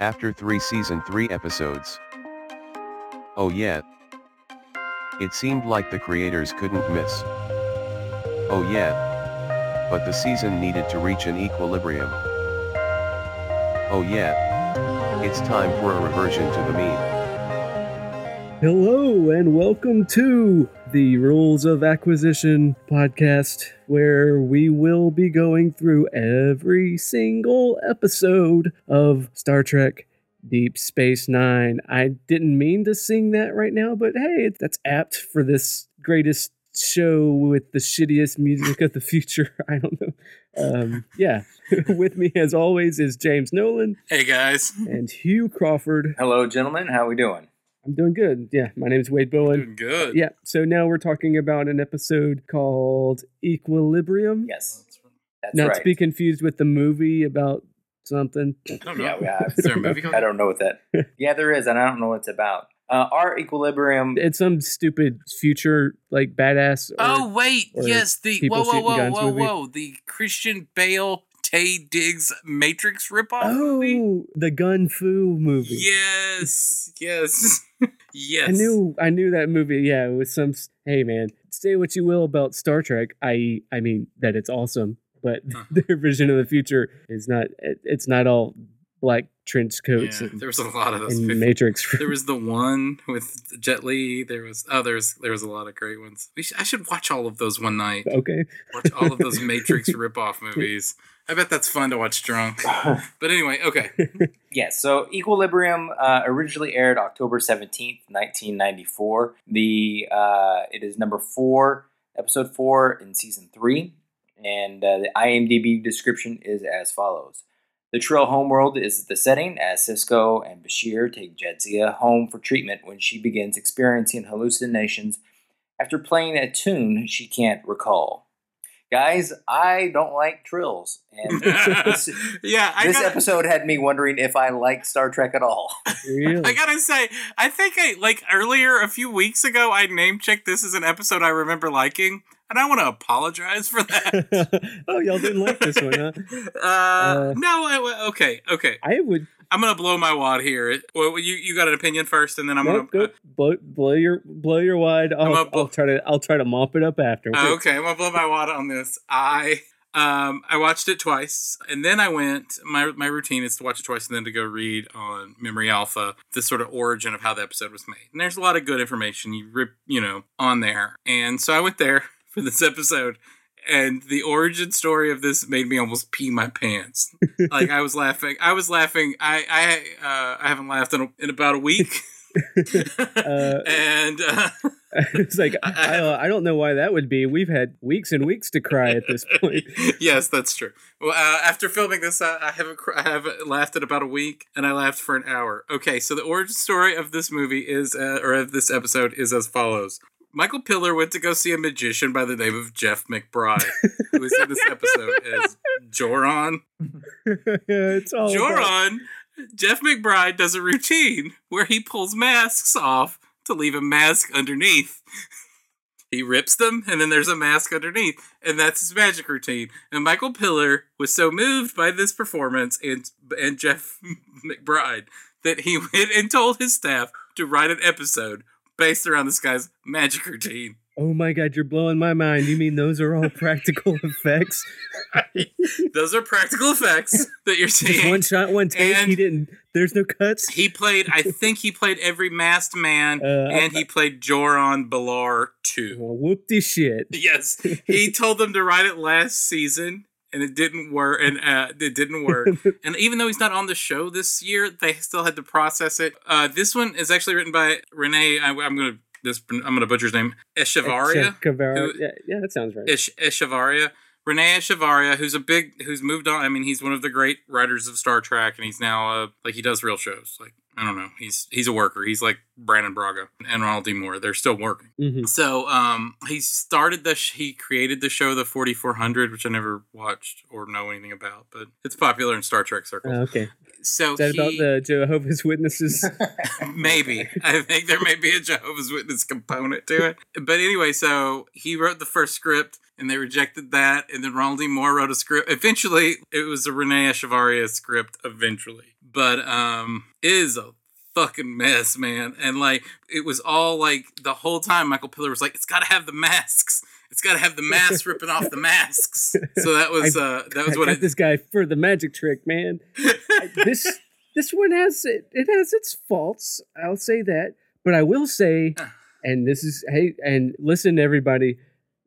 after 3 season 3 episodes. Oh yeah. It seemed like the creators couldn't miss. Oh yeah. But the season needed to reach an equilibrium. Oh yeah. It's time for a reversion to the mean. Hello and welcome to the Rules of Acquisition podcast, where we will be going through every single episode of Star Trek Deep Space Nine. I didn't mean to sing that right now, but hey, that's apt for this greatest show with the shittiest music of the future. I don't know. Yeah. With me, as always, is James Nolan. Hey, guys. And Hugh Crawford. Hello, gentlemen. How we doing? I'm doing good. Yeah, my name is Wade Bowen. Doing good. Yeah, so now we're talking about an episode called Equilibrium. Yes. That's right. Not to be confused with the movie about something. I don't know. Yeah, is there a movie called? I don't know what that. Yeah, there is, and I don't know what it's about. Our Equilibrium. It's some stupid future, like, badass. Whoa. The Christian Bale, Tay Diggs Matrix ripoff movie? Oh, the Gun Fu movie. Yes. Yes. I knew that movie. Yeah, it was some. Hey, man, say what you will about Star Trek. I mean that it's awesome, but their vision of the future is not. It's not all black trench coats. Yeah, there was a lot of those. Matrix. There was the one with Jet Li. There was a lot of great ones. I should watch all of those one night. Okay. Watch all of those Matrix ripoff movies. I bet that's fun to watch drunk. But anyway, okay. Yeah, so Equilibrium originally aired October 17th, 1994. It is number 4, episode 4 in season 3. And the IMDb description is as follows. The Trill homeworld is the setting as Sisko and Bashir take Jadzia home for treatment when she begins experiencing hallucinations after playing a tune she can't recall. Guys, I don't like trills. And this episode had me wondering if I liked Star Trek at all. Really? I gotta say, I think earlier, a few weeks ago, I name-checked this as an episode I remember liking, and I want to apologize for that. Oh, y'all didn't like this one, huh? No, okay. I'm gonna blow my wad here. Well, you got an opinion first, and then I'm gonna blow your wad. I'll try to mop it up afterwards. Okay, I'm gonna blow my wad on this. I watched it twice, and then I went. My routine is to watch it twice, and then to go read on Memory Alpha the sort of origin of how the episode was made. And there's a lot of good information on there, and so I went there for this episode. And the origin story of this made me almost pee my pants. Like, I was laughing. I haven't laughed in about a week. It's like, I don't know why that would be. We've had weeks and weeks to cry at this point. Yes, that's true. Well, after filming this, I haven't laughed in about a week, and I laughed for an hour. Okay, so the origin story of this movie is, or of this episode is as follows. Michael Piller went to go see a magician by the name of Jeff McBride, who is in this episode as Joran. Jeff McBride does a routine where he pulls masks off to leave a mask underneath. He rips them, and then there's a mask underneath, and that's his magic routine. And Michael Piller was so moved by this performance and Jeff McBride that he went and told his staff to write an episode based around this guy's magic routine. Oh my God, you're blowing my mind. You mean those are all practical effects? Those are practical effects that you're seeing. Just one shot, one take. There's no cuts. I think he played every masked man, and he played Joran Belar too. Well, whoopty shit. Yes. He told them to write it last season. And it didn't work. And even though he's not on the show this year, they still had to process it. This one is actually written by René. I'm gonna butcher his name. Echevarria. Yeah, that sounds right. Echevarria. René Echevarria, who's moved on. I mean, he's one of the great writers of Star Trek, and he's now he does real shows. Like, I don't know, he's a worker. He's like Brandon Braga and Ronald D. Moore. They're still working. Mm-hmm. So he created the show, the 4400, which I never watched or know anything about, but it's popular in Star Trek circles. Okay, so is that about the Jehovah's Witnesses? Maybe. I think there may be a Jehovah's Witness component to it. But anyway, so he wrote the first script. And they rejected that. And then Ronald D. Moore wrote a script. Eventually, it was a René Echevarria script. But it is a fucking mess, man. And like, it was all like the whole time Michael Piller was like, it's got to have the masks. It's got to have the masks ripping off the masks. So that was what I got this guy for the magic trick, man. This one has its faults. I'll say that, but I will say, and this is, hey, and listen, everybody,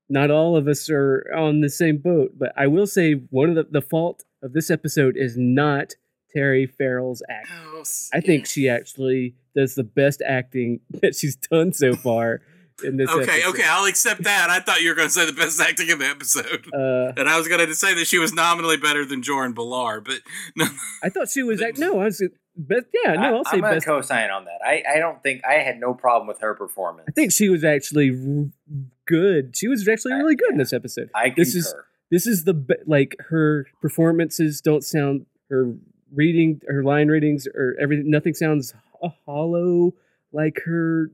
not all of us are on the same boat, but I will say one of the fault of this episode is not Terry Farrell's act. Oh, I think she actually does the best acting that she's done so far in this episode. Okay, I'll accept that. I thought you were going to say the best acting of the episode. And I was going to say that she was nominally better than Joran Belar, but no. I thought she was, I'm going to co-sign on that. I had no problem with her performance. I think she was actually good. She was actually really good in this episode. I concur. This is her performances don't sound, her reading, her line readings, or everything, nothing sounds hollow like her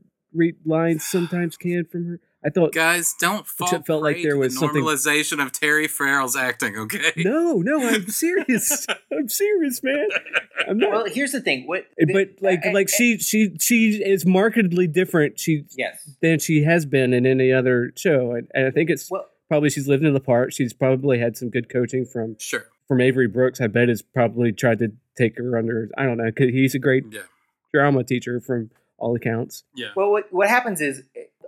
lines sometimes can from her. I thought, guys, don't fall felt like there was the normalization of Terry Farrell's acting. Okay, no, I'm serious. I'm serious, man. I'm not. Well, here's the thing. She is markedly different. Than she has been in any other show, and I think it's probably she's lived in the part. She's probably had some good coaching from Avery Brooks. I bet has probably tried to take her under. I don't know, because he's a great drama teacher from all accounts. Yeah. Well, what happens is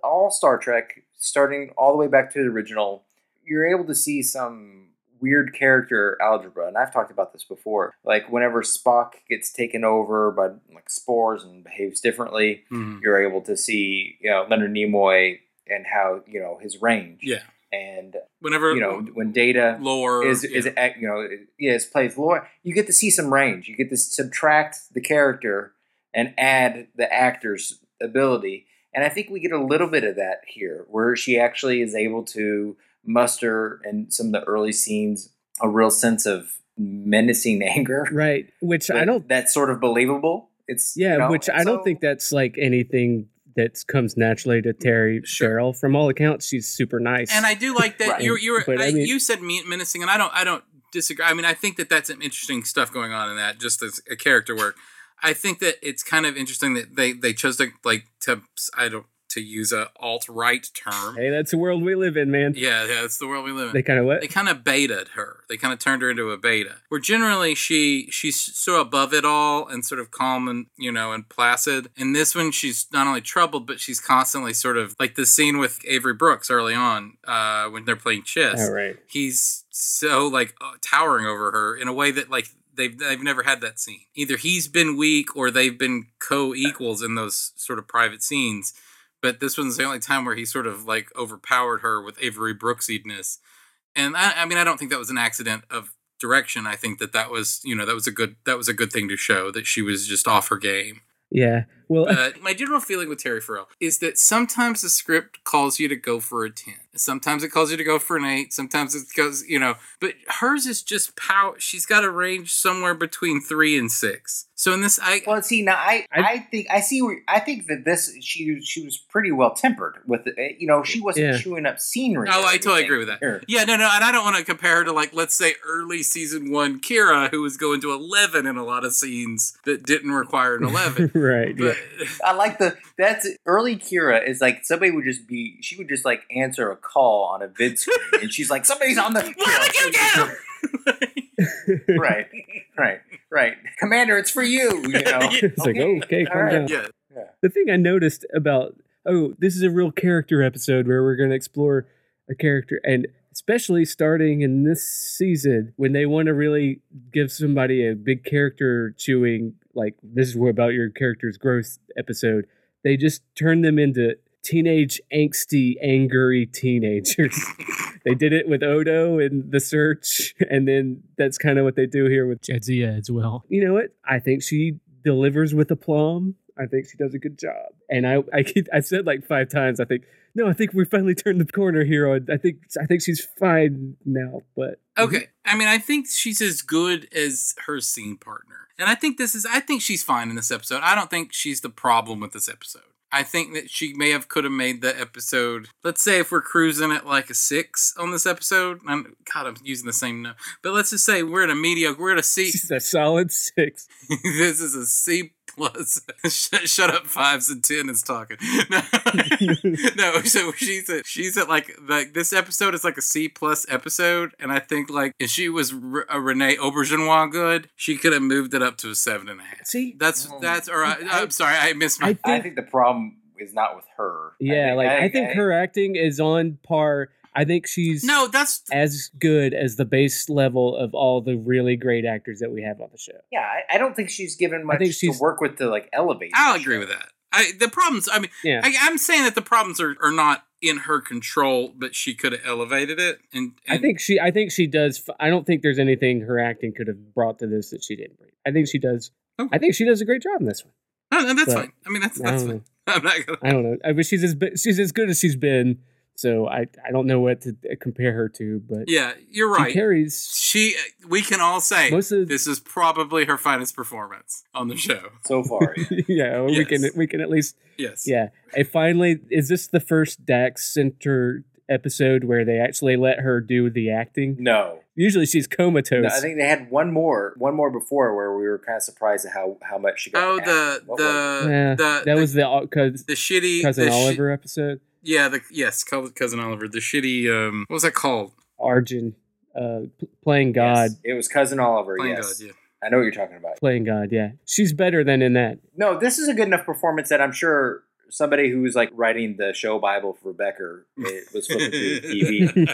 all Star Trek, starting all the way back to the original, you're able to see some weird character algebra, and I've talked about this before. Like whenever Spock gets taken over by like spores and behaves differently, you're able to see Leonard Nimoy and how his range. Yeah. And whenever when Data Lore plays Lore, you get to see some range. You get to subtract the character and add the actor's ability. And I think we get a little bit of that here, where she actually is able to muster in some of the early scenes a real sense of menacing anger. Right. Which I don't... That's sort of believable. It's I don't think that's like anything that comes naturally to Terry Farrell. From all accounts, she's super nice. And I do like that. Right. You said menacing, and I don't disagree. I mean, I think that's some interesting stuff going on in that, just as a character work. I think that it's kind of interesting that they chose to use a alt-right term. Hey, that's the world we live in, man. Yeah, that's the world we live in. They kind of what? They kind of betaed her. They kind of turned her into a beta. Where generally she's so above it all and sort of calm and, and placid. In this one, she's not only troubled, but she's constantly sort of like the scene with Avery Brooks early on when they're playing chess. Oh, right. He's so like towering over her in a way that like, They've never had that scene. Either he's been weak or they've been co-equals in those sort of private scenes. But this one's the only time where he sort of like overpowered her with Avery Brooksiness. And I mean, I don't think that was an accident of direction. I think that was, that was a good thing to show that she was just off her game. Yeah. Well, my general feeling with Terry Farrell is that sometimes the script calls you to go for a 10. Sometimes it calls you to go for an 8. Sometimes it goes, but hers is just power. She's got a range somewhere between 3 and 6. So in this, I think she was pretty well tempered with it. She wasn't chewing up scenery. Oh, I totally agree with that. Sure. Yeah, no. And I don't want to compare her to like, let's say early season 1 Kira, who was going to 11 in a lot of scenes that didn't require an 11. Right. But, I like that's early Kira is like somebody would just be, she would just like answer a call on a vid screen and she's like, somebody's on the, what did you do? Right. Commander, it's for you. It's okay. Like, okay, calm down. Yeah. The thing I noticed about, this is a real character episode where we're going to explore a character, and especially starting in this season when they want to really give somebody a big character chewing, like this is about your character's growth episode, they just turn them into teenage angsty, angry teenagers. They did it with Odo in The Search, and then that's kind of what they do here with Jadzia as well. You know what? I think she delivers with aplomb. I think she does a good job. And I've said like 5 times, I think we finally turned the corner here. I think she's fine now, but... Okay. I mean, I think she's as good as her scene partner. And I think she's fine in this episode. I don't think she's the problem with this episode. I think that she may have could have made the episode. Let's say if we're cruising at like a 6 on this episode. I'm using the same note. But let's just say we're at a mediocre. We're at a C. This is a solid 6. This is a C plus. Shut up, 5s and 10 is talking. No, no. So she's at like this episode is like a C plus episode. And I think like if she was a René Auberjonois good, she could have moved it up to a 7.5. See, that's all right. I'm sorry, I missed my. I think the problem is not with her. Yeah, I think her acting is on par. I think she's as good as the base level of all the really great actors that we have on the show. Yeah, I don't think she's given much to work with to like elevate. I'll agree with that. I'm saying that the problems are not in her control, but she could have elevated it. And I think she does. I don't think there's anything her acting could have brought to this that she didn't bring. I think she does. Okay. I think she does a great job in this one. No, that's fine. I mean, that's fine. I'm not gonna... I don't know. I mean, she's as good as she's been. So I don't know what to compare her to, but yeah, you're right. We can all say this is probably her finest performance on the show so far. Yeah, yes. we can at least yes. Yeah, and finally, is this the first Dax Center episode where they actually let her do the acting? No. Usually she's comatose. No, I think they had one more before where we were kind of surprised at how much she got. Oh, that was the shitty Cousin Oliver episode. Yeah, Cousin Oliver, the shitty what was that called? Arjun, Playing God. Yes. It was Cousin Oliver. Playing God, yeah. I know what you're talking about. Playing God, yeah. She's better than in that. No, this is a good enough performance that I'm sure somebody who's like writing the show Bible for Becker was flipping through TV.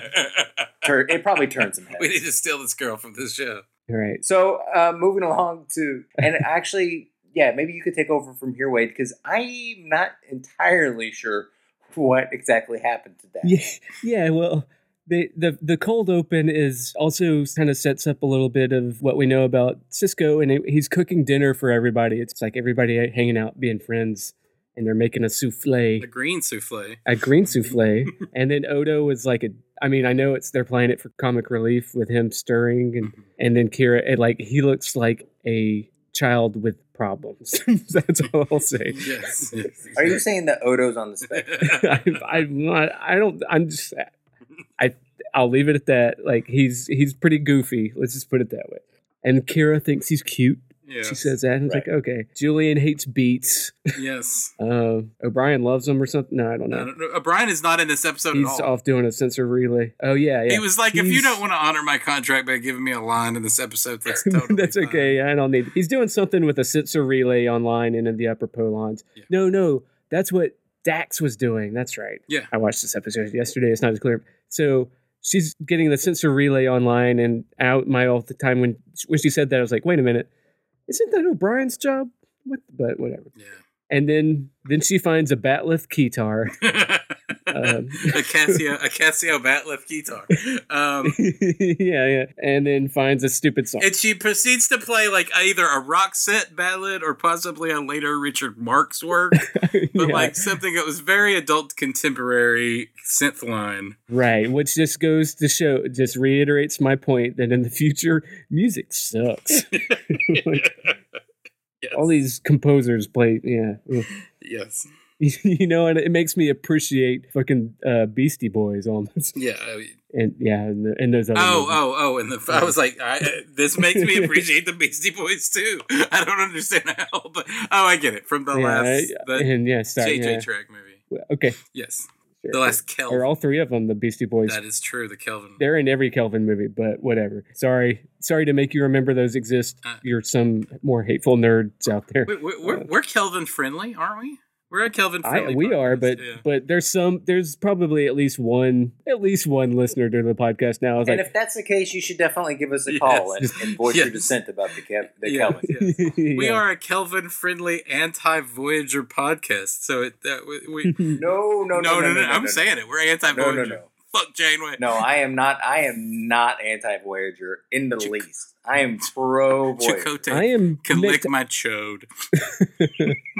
It probably turns some heads. We need to steal this girl from this show. All right. So moving along to, and actually, yeah, maybe you could take over from here, Wade, because I'm not entirely sure what exactly happened to that. Yeah, well, the cold open is also kind of sets up a little bit of what we know about Sisko, and he's cooking dinner for everybody. It's like everybody hanging out, being friends. And they're making a souffle. A green souffle. And then Odo is like, they're playing it for comic relief with him stirring. And then Kira, he looks like a child with problems. That's all I'll say. Yes. Are you saying that Odo's on the spectrum? I'll leave it at that. Like, he's pretty goofy. Let's just put it that way. And Kira thinks he's cute. Yes. She says that, and it's like, okay. Julian hates beets. Yes. O'Brien loves them or something. No, I don't know. No, O'Brien is not in this episode at all. He's off doing a sensor relay. Oh, yeah. He was like, if you don't want to honor my contract by giving me a line in this episode, that's totally that's okay. Fine. I don't need... He's doing something with a sensor relay online and in the upper polons. Yeah. No. That's what Dax was doing. That's right. Yeah. I watched this episode yesterday. It's not as clear. So... she's getting the sensor relay online, and out my all the time when she said that, I was like, wait a minute. Isn't that O'Brien's job? But whatever. Yeah. And then she finds a batleth guitar. a Casio batleth guitar. Yeah. And then finds a stupid song. And she proceeds to play like either a rock set ballad or possibly a later Richard Marx work. But like something that was very adult contemporary synth line. Right. Which just goes to show, just reiterates my point that in the future, music sucks. Yes. All these composers play. Yeah. Yes. You know, and it makes me appreciate fucking Beastie Boys almost. Yeah. And those other movies. I was like, this makes me appreciate the Beastie Boys too. I don't understand how, but I get it from the last JJ Trek movie. Okay. Yes. Sure. The last Kelvin. Or all three of them, the Beastie Boys. That is true, the Kelvin. They're in every Kelvin movie, but whatever. Sorry to make you remember those exist. You're some more hateful nerds out there. We're Kelvin friendly, aren't we? We're at Kelvin. We are, but there's probably at least one listener to the podcast now. And if that's the case, you should definitely give us a call and voice your dissent about the Kelvin. Yes. We are a Kelvin friendly anti-Voyager podcast. So No. I'm saying it. We're anti-Voyager. No. Fuck Janeway. No, I am not anti-Voyager in the least. I am pro-Voyager. Chakotay can lick my chode.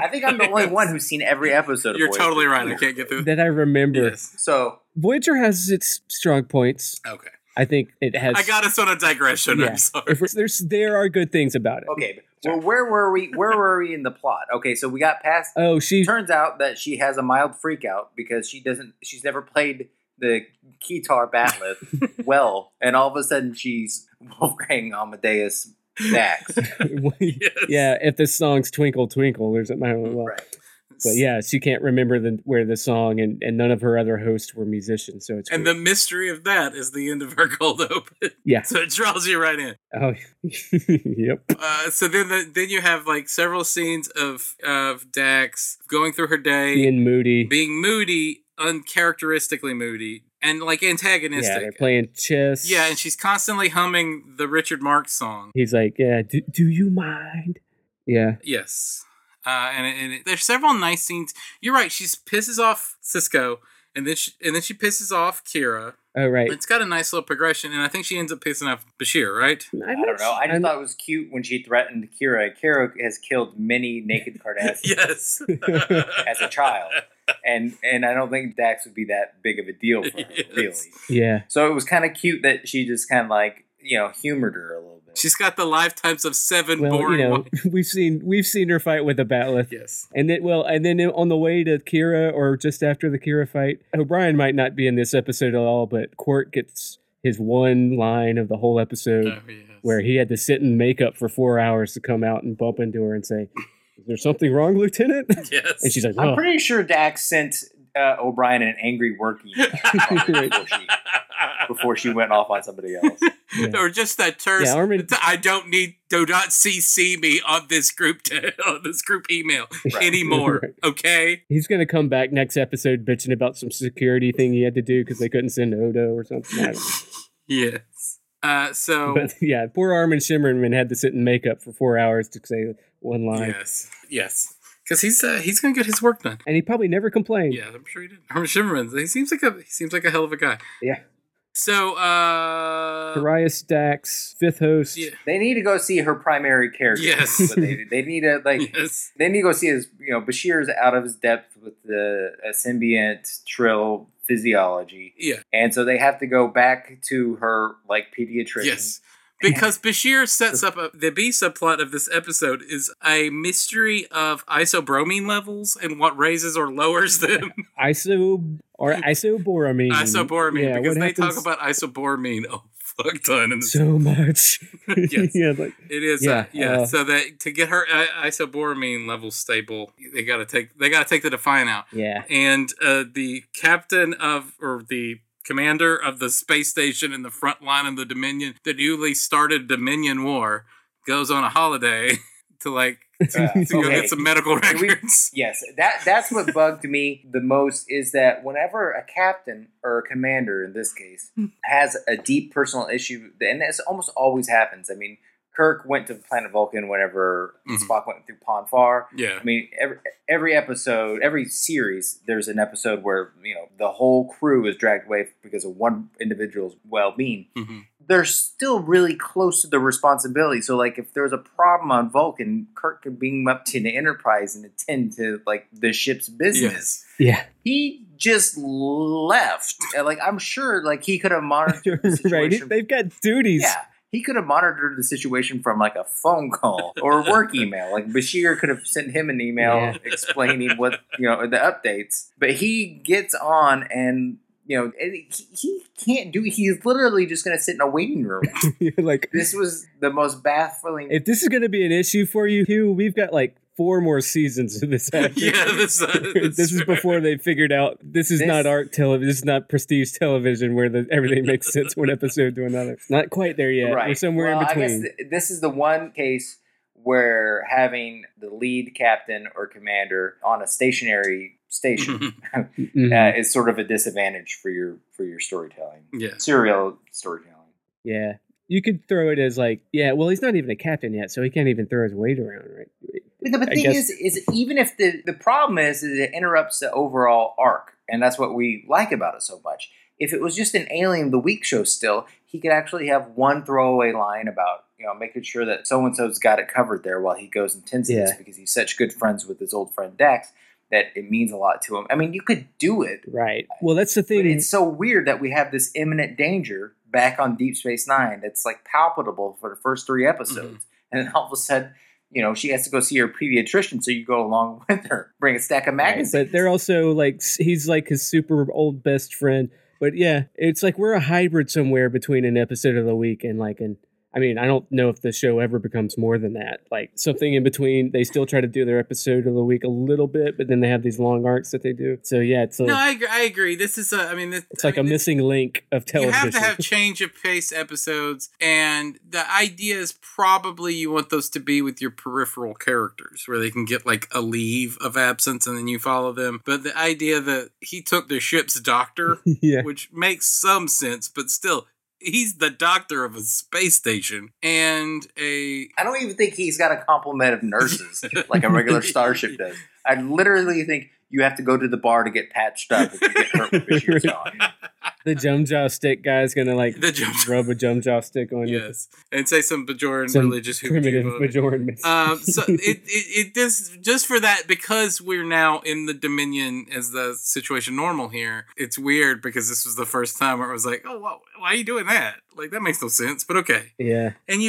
I think I'm the only one who's seen every episode of Voyager. You're totally right. I can't get through that. I remember. Yes. So Voyager has its strong points. Okay. I think it has. I got us on a digression. Yeah. I'm sorry. There are good things about it. Okay. Well, where were we? Where were we in the plot? Okay, so we got past. Oh, she turns out that she has a mild freak out because she doesn't. She's never played the guitar batleth well, and all of a sudden she's Wolfgang Amadeus Dax. Yes. Yeah, if this song's Twinkle Twinkle, there's a mild. Well. Right. But yeah, she can't remember where the song, and none of her other hosts were musicians, so it's and weird. The mystery of that is the end of her cold open. Yeah, so it draws you right in. Oh, yep. So then you have like several scenes of Dax going through her day, being moody, uncharacteristically moody, and like antagonistic. Yeah, they're playing chess. Yeah, and she's constantly humming the Richard Marx song. He's like, yeah, do you mind? Yeah. Yes. There's several nice scenes. You're right. She pisses off Sisko, and then she pisses off Kira. Oh, right. It's got a nice little progression, and I think she ends up pissing off Bashir, right? I don't know. I thought it was cute when she threatened Kira. Kira has killed many naked Cardassians. Yes. As a child. And I don't think Dax would be that big of a deal for her, yes. Really. Yeah. So it was kind of cute that she just kind of like, you know, humored her a little. She's got the lifetimes of seven boring wives. We've seen her fight with a batleth. Yes. And then on the way to Kira or just after the Kira fight, O'Brien might not be in this episode at all, but Quark gets his one line of the whole episode where he had to sit in makeup for 4 hours to come out and bump into her and say, "Is there something wrong, Lieutenant?" Yes. And she's like, "I'm pretty sure Dax sent O'Brien an angry work email before she went off on somebody else." Yeah. Or just that terse. Yeah, I don't need. Do not CC me on this group email anymore. Right. Okay. He's gonna come back next episode bitching about some security thing he had to do because they couldn't send Odo or something. Yes. So poor Armin Shimmerman had to sit in makeup for 4 hours to say one line. Yes. Yes. Because he's gonna get his work done, and he probably never complained. Yeah, I'm sure he did. Armin Shimmerman. He seems like a hell of a guy. Yeah. So, Darius Dax, fifth host. Yeah. They need to go see her primary character. Yes. But they need to, like, yes. They need to go see his, you know, Bashir's out of his depth with the symbiont Trill physiology. Yeah. And so they have to go back to her, like, pediatrician. Yes. Because Bashir sets up the B subplot of this episode is a mystery of isobromine levels and what raises or lowers them. Isoboromine. Isoboromine, yeah, because they talk about isoboromine a fuck ton. So much. Yes. Yeah, like, it is. Yeah. So that to get her isoboromine levels stable, they gotta take the Defiant out. Yeah. And the commander of the space station in the front line of the newly started Dominion War, goes on a holiday to go get some medical records. That's what bugged me the most is that whenever a captain or a commander, in this case, has a deep personal issue, and this almost always happens. I mean, Kirk went to planet Vulcan whenever Spock went through Ponfar. Yeah. I mean, every episode, every series, there's an episode where, you know, the whole crew is dragged away because of one individual's well-being. Mm-hmm. They're still really close to the responsibility. So, like, if there's a problem on Vulcan, Kirk could beam up to the Enterprise and attend to, like, the ship's business. Yes. Yeah. He just left. Like, I'm sure, like, he could have monitored the situation. Right. They've got duties. Yeah. He could have monitored the situation from, like, a phone call or a work email. Like, Bashir could have sent him an email explaining what, you know, the updates. But he gets on and, you know, he can't do it. He's literally just going to sit in a waiting room. Like, this was the most baffling. If this is going to be an issue for you, Hugh, we've got, like, 4 more seasons of this. Yeah, this is before they figured out this is not art television. This is not prestige television where everything makes sense one episode to another. It's not quite there yet. Right. We're somewhere in between. I guess this is the one case where having the lead captain or commander on a stationary station is sort of a disadvantage for your storytelling. Yeah, serial storytelling. Yeah, you could throw it as like, yeah, well, he's not even a captain yet, so he can't even throw his weight around, right? But the thing is even if the problem is it interrupts the overall arc, and that's what we like about it so much. If it was just an Alien of the Week show still, he could actually have one throwaway line about, you know, making sure that so-and-so's got it covered there while he goes and tends to this because he's such good friends with his old friend Dax that it means a lot to him. I mean, you could do it. Right. Well, that's the thing. But it's so weird that we have this imminent danger back on Deep Space Nine. It's like palpable for the first three episodes. Mm-hmm. And then all of a sudden, you know, she has to go see her pediatrician, so you go along with her, bring a stack of magazines. Right, but they're also like, he's like his super old best friend. But yeah, it's like we're a hybrid somewhere between an episode of the week and like an, I mean, I don't know if the show ever becomes more than that. Like something in between, they still try to do their episode of the week a little bit, but then they have these long arcs that they do. So yeah, it's like... No, I agree. This is, a missing link of television. You have to have change of pace episodes, and the idea is probably you want those to be with your peripheral characters, where they can get like a leave of absence and then you follow them. But the idea that he took the ship's doctor, yeah, which makes some sense, but still... He's the doctor of a space station and a... I don't even think he's got a complement of nurses like a regular starship does. I literally think you have to go to the bar to get patched up if you get hurt with your shoes on. The jump jaw stick guy's going to like rub a jump jaw stick on you. Yes, and say some Bajoran religious... primitive Bajoran. So it this, just for that, because we're now in the Dominion as the situation normal here, it's weird because this was the first time where I was like, oh, why are you doing that? Like, that makes no sense, but okay. Yeah. And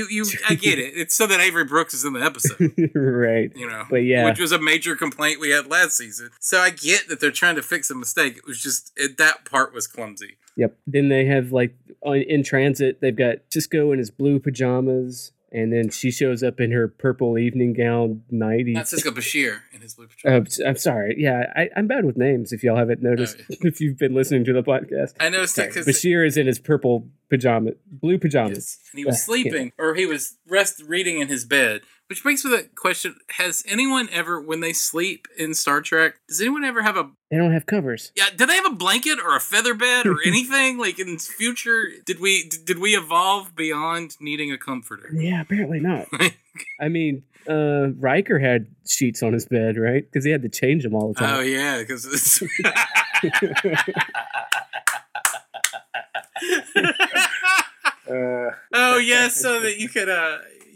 I get it. It's so that Avery Brooks is in the episode. Right. You know, but yeah, which was a major complaint we had last season. So I get that they're trying to fix a mistake. It was just, that part was clumsy. Yep. Then they have, like, in transit, they've got Sisko in his blue pajamas, and then she shows up in her purple evening gown nighty. Not Sisko, Bashir in his blue pajamas. I'm sorry. Yeah, I'm bad with names, if y'all haven't noticed, if you've been listening to the podcast. I noticed it because... Bashir is in his blue pajamas. Yes. And he was sleeping, or he was reading in his bed. Which brings me to the question, has anyone ever, when they sleep in Star Trek, does anyone ever have a... They don't have covers. Yeah, do they have a blanket or a feather bed or anything? Like, in the future, did we evolve beyond needing a comforter? Yeah, apparently not. I mean, Riker had sheets on his bed, right? Because he had to change them all the time. Oh, yeah, because... oh, yeah, so that you could...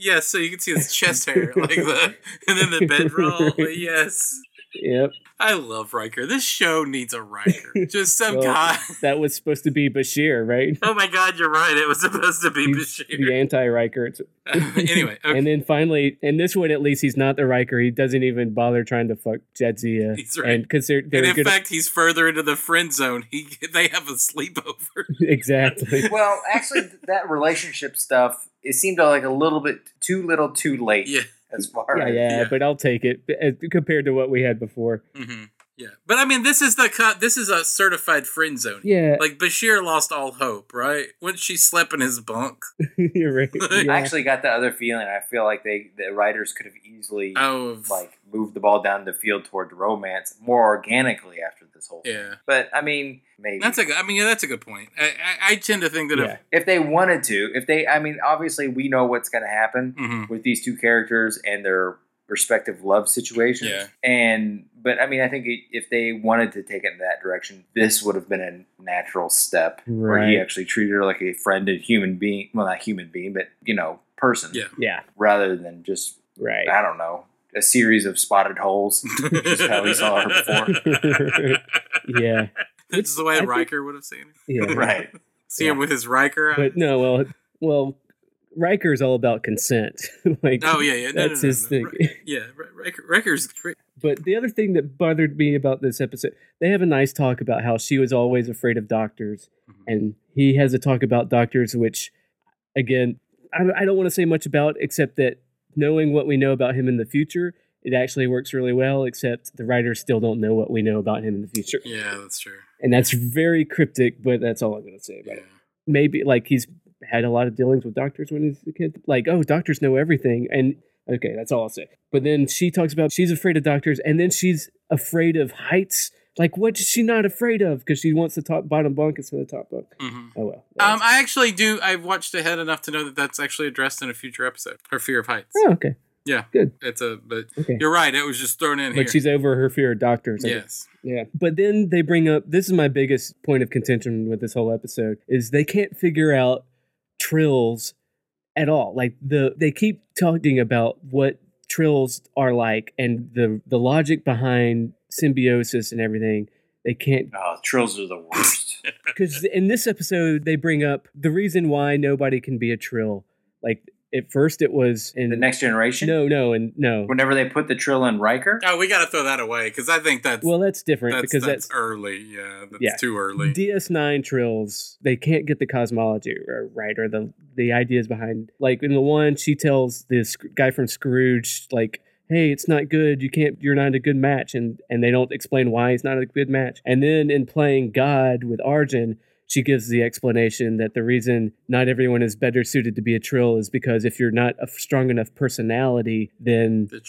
Yes, so you can see his chest hair, like and then the bedroll. Yes. Yep. I love Riker. This show needs a Riker. Just some guy. That was supposed to be Bashir, right? Oh my God, you're right. It was supposed to be Bashir. The anti-Riker. Anyway. Okay. And then finally, in this one at least, he's not the Riker. He doesn't even bother trying to fuck Jadzia. He's right. And, in fact, he's further into the friend zone. They have a sleepover. Exactly. Well, actually, that relationship stuff, it seemed like a little bit too little too late. Yeah. But I'll take it compared to what we had before. Mm-hmm. Yeah, but I mean, this is a certified friend zone. Yeah, like Bashir lost all hope, right? When she slept in his bunk. You're right. Yeah. I actually got the other feeling. I feel like the writers could have easily moved the ball down the field toward romance more organically after this whole thing. Yeah, but I mean, maybe that's a good point. I tend to think that if they wanted to, obviously we know what's going to happen with these two characters and their respective love situations. Yeah. But I mean, I think if they wanted to take it in that direction, this would have been a natural step where he actually treated her like a friend and human being. Well, not human being, but, you know, person. Yeah. Yeah. Rather than just, I don't know, a series of spotted holes, which is how he saw her before. Yeah. Which is the way Riker would have seen it. Yeah. Right. See him with his Riker eyes. But no, well. Riker's all about consent. That's his thing. Yeah, Riker's great. But the other thing that bothered me about this episode, they have a nice talk about how she was always afraid of doctors, and he has a talk about doctors, which, again, I don't want to say much about, except that knowing what we know about him in the future, it actually works really well, except the writers still don't know what we know about him in the future. Yeah, that's true. And that's very cryptic, but that's all I'm going to say about it. Maybe, he's had a lot of dealings with doctors when he was a kid. Like, oh, doctors know everything. And okay, that's all I'll say. But then she talks about she's afraid of doctors, and then she's afraid of heights. Like, what is she not afraid of? Because she wants the bottom bunk instead of the top bunk. Mm-hmm. Oh, well. I actually do. I've watched ahead enough to know that that's actually addressed in a future episode. Her fear of heights. Oh, okay. Yeah. Good. You're right. It was just thrown in here. But she's over her fear of doctors. Yes. Yeah. But then they bring up, this is my biggest point of contention with this whole episode, is they can't figure out Trills at all. Like they keep talking about what Trills are like and the logic behind symbiosis and everything, They can't. Oh, Trills are the worst. Because in this episode, they bring up the reason why nobody can be a Trill. Like, at first it was in... The Next Generation? No. Whenever they put the Trill in Riker? Oh, we got to throw that away, because I think that's... Well, that's different, because that's early. Yeah, too early. DS9 Trills, they can't get the cosmology right, or the ideas behind... Like, in the one, she tells this guy from Scrooge, like... Hey, it's not good. You're not a good match. And they don't explain why it's not a good match. And then in Playing God with Arjun, she gives the explanation that the reason not everyone is better suited to be a Trill is because if you're not a strong enough personality, then the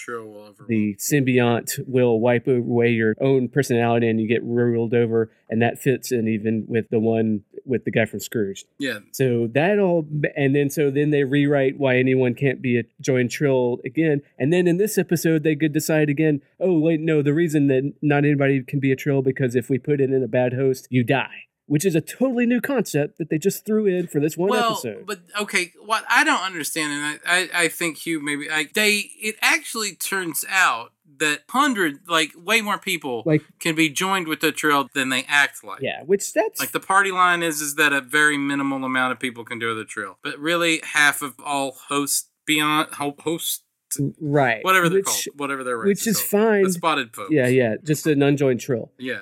symbiont will wipe away your own personality and you get ruled over. And that fits in even with the one with the guy from Scrooge. Yeah. So that all, and then so they rewrite why anyone can't be a join Trill again. And then in this episode, they could decide again. Oh wait, no, the reason that not anybody can be a Trill because if we put it in a bad host, you die. Which is a totally new concept that they just threw in for this one episode. But okay, what I don't understand, and I think Hugh maybe it actually turns out that way more people can be joined with the Trill than they act like. Yeah, which that's... Like, the party line is that a very minimal amount of people can do the Trill. But really, half of all hosts beyond... hosts... Right. Whatever they're called. Whatever their race is. Which is fine. The spotted folks. Yeah. Just an unjoined Trill. Yeah.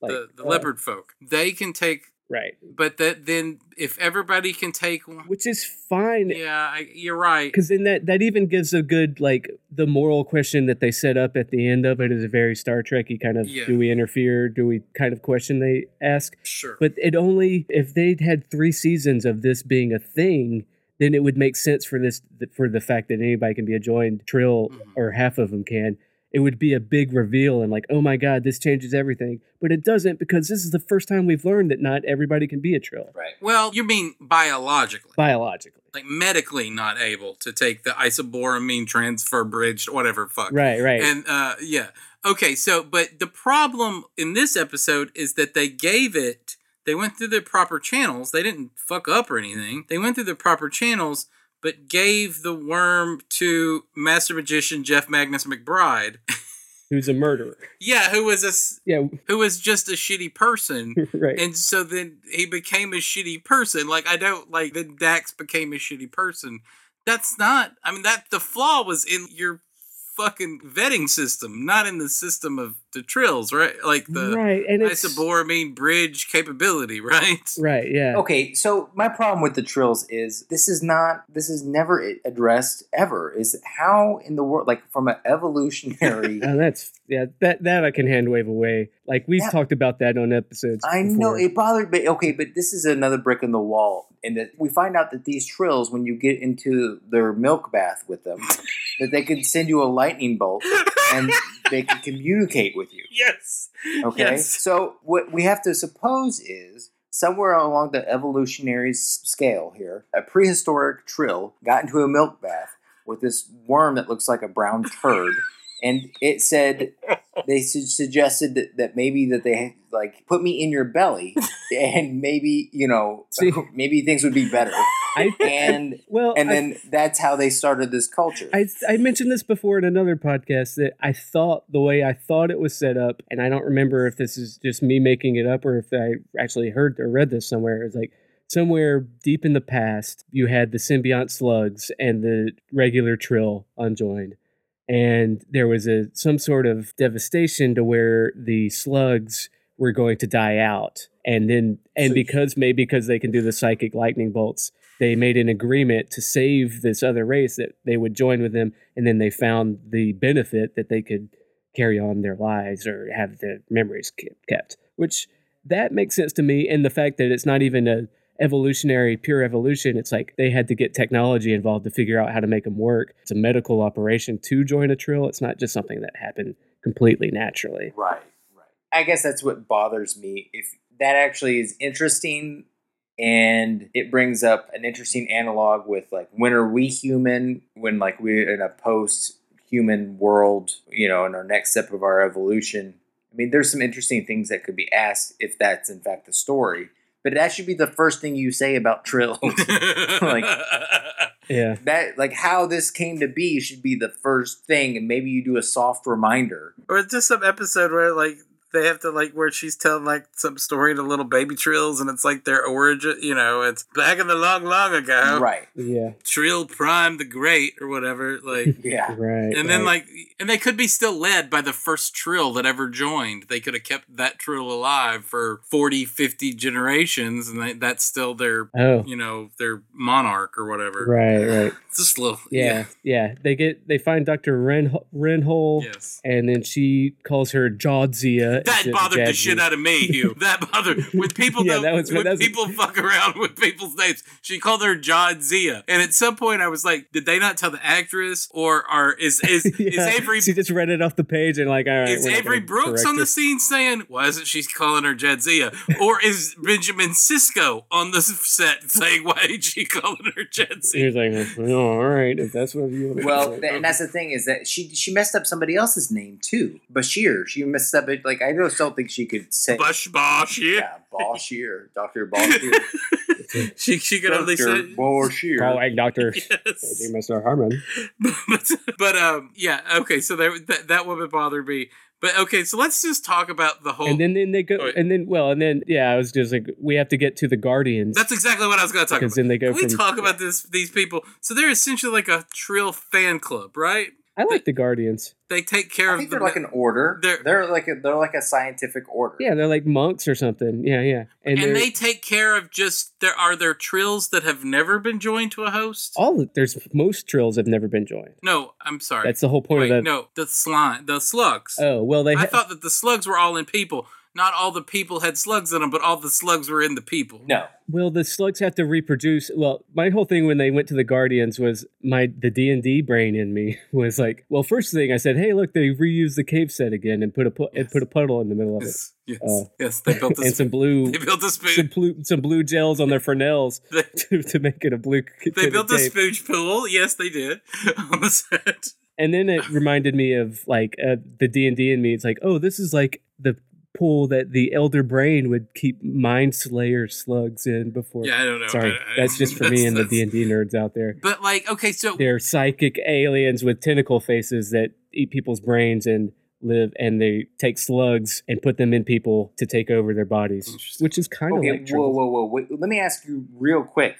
Like, the leopard folk. They can take... Right. But then if everybody can take one... Which is fine. Yeah, you're right. Because then that even gives a good, the moral question that they set up at the end of it is a very Star Trek-y kind of, do we interfere? Do we kind of question they ask? Sure. But it only... If they'd had 3 seasons of this being a thing... then it would make sense for the fact that anybody can be a joined Trill, or half of them can. It would be a big reveal and oh my God, this changes everything. But it doesn't, because this is the first time we've learned that not everybody can be a Trill. Right. Well, you mean biologically. Like medically not able to take the isoboramine transfer bridge, whatever fuck. Right. And yeah. Okay, so, but the problem in this episode is that they gave it... They went through the proper channels. They didn't fuck up or anything. They went through the proper channels, but gave the worm to Master Magician Jeff McBride. Who's a murderer. Yeah, who was just a shitty person. Right. And so then he became a shitty person. Then Dax became a shitty person. That's not, the flaw was in your fucking vetting system, not in the system of the Trills, right? Like the isoboramine bridge capability, right? Right, yeah. Okay, so my problem with the Trills is this is never addressed ever, is how in the world, from an evolutionary... Oh, that I can hand wave away. We've talked about that on episodes before. I know, it bothered me. Okay, but this is another brick in the wall, and that we find out that these Trills, when you get into their milk bath with them, that they can send you a lightning bolt and they can communicate with you. Yes. Okay. Yes. So what we have to suppose is somewhere along the evolutionary scale here, a prehistoric Trill got into a milk bath with this worm that looks like a brown turd. And it said, they suggested that maybe that they put me in your belly and maybe, maybe things would be better. That's how they started this culture. I mentioned this before in another podcast that I thought the way I thought it was set up, and I don't remember if this is just me making it up or if I actually heard or read this somewhere. It's somewhere deep in the past, you had the symbiont slugs and the regular Trill unjoined. And there was some sort of devastation to where the slugs were going to die out. Because they can do the psychic lightning bolts, they made an agreement to save this other race that they would join with them. And then they found the benefit that they could carry on their lives or have their memories kept, which that makes sense to me. And the fact that it's not even a evolutionary, pure evolution. It's they had to get technology involved to figure out how to make them work. It's a medical operation to join a Trill. It's not just something that happened completely naturally. Right. I guess that's what bothers me. If that actually is interesting, and it brings up an interesting analog with when are we human? When we're in a post-human world, in our next step of our evolution. There's some interesting things that could be asked if that's in fact the story. But that should be the first thing you say about Trills. That, how this came to be should be the first thing, and maybe you do a soft reminder. Or just some episode where they have to, like, where she's telling, like, some story to little baby Trills, and it's, like, their origin, you know, it's back in the long, long ago. Right. Yeah. Trill Prime the Great or whatever, like. Yeah. Right. And then, like, and they could be still led by the first Trill that ever joined. They could have kept that Trill alive for 40, 50 generations, and that's still their, you know, their monarch or whatever. Right, right. It's just a little, yeah. They find Dr. Renhole, yes. And then she calls her Jadzia. That bothered the shit out of me, Hugh. That bothered when people fuck around with people's names. She called her Jadzia, and at some point I was like, did they not tell the actress, or is is Avery? She just read it off the page and like, all right. Is Avery Brooks on the scene saying, why isn't she calling her Jadzia? Or is Benjamin Sisko on the set saying, why is she calling her Jadzia? He's like, no. All right, if that's what you want to do. Well, and that's the thing is that she messed up somebody else's name too. Bashir. She messed up it. Like, I just don't think she could say Bashir. Yeah, Bashir. Dr. Bashir. She could only say Bashir. Like Dr. Yes. Mr. Harmon. But okay, so that woman bothered me. But okay, so let's just talk about the whole. And then they go, I was just like, we have to get to the Guardians. That's exactly what I was going to talk about. Because then they go. Can we talk about these people? So they're essentially like a Trill fan club, right? I like the Guardians. They take care of. I think they're like an order. They're like a scientific order. Yeah, they're like monks or something. Yeah, yeah. And they take care of just there are Trills that have never been joined to a host. Most Trills have never been joined. No, I'm sorry. That's the whole point of that. No, the slugs. Oh well, I thought that the slugs were all in people. Not all the people had slugs in them, but all the slugs were in the people. No. Well, the slugs have to reproduce. Well, my whole thing when they went to the Guardians was the D&D brain in me was like, well, first thing I said, hey, look, they reused the cave set again and put a puddle in the middle of it. Yes, they built a and some blue gels on their Fresnels to make it a blue. They built a spooge pool. Yes, they did on the set. And then it reminded me of like the D&D in me. It's like, oh, this is like the pool that the elder brain would keep mind slayer slugs in before. Yeah, I don't know. Sorry, that's just for me and the D&D nerds out there. But like, okay, so they're psychic aliens with tentacle faces that eat people's brains and live, and they take slugs and put them in people to take over their bodies, which is kind of like. Whoa. Wait, let me ask you real quick,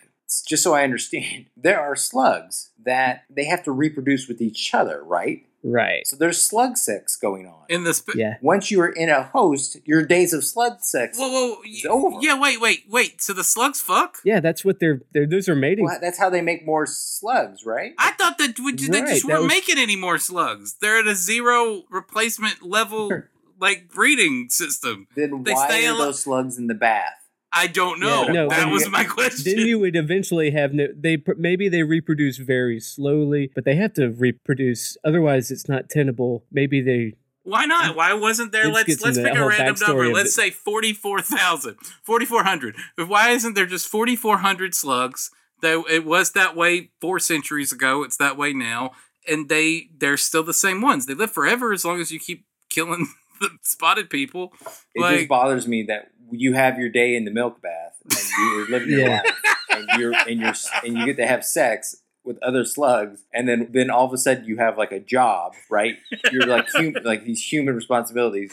just so I understand. There are slugs that they have to reproduce with each other, right? Right. So there's slug sex going on. In the Once you are in a host, your days of slug sex is over. Yeah, wait. So the slugs fuck? Yeah, that's what those are mating. Well, that's how they make more slugs, right? I thought that they just weren't making any more slugs. They're at a zero replacement level, like, breeding system. Then why are those slugs in the bath? I don't know. Yeah, that was my question. Then you would eventually have maybe they reproduce very slowly, but they have to reproduce. Otherwise, it's not tenable. Maybe they. Why not? Why wasn't there? Let's pick a random number. Let's say 44,000, 4,400. Why isn't there just 4,400 slugs? It was that way 4 centuries ago. It's that way now, and they're still the same ones. They live forever as long as you keep killing the spotted people. It just bothers me that. You have your day in the milk bath, and you're living your life, and you get to have sex with other slugs, and then all of a sudden you have like a job, right? You're like these human responsibilities,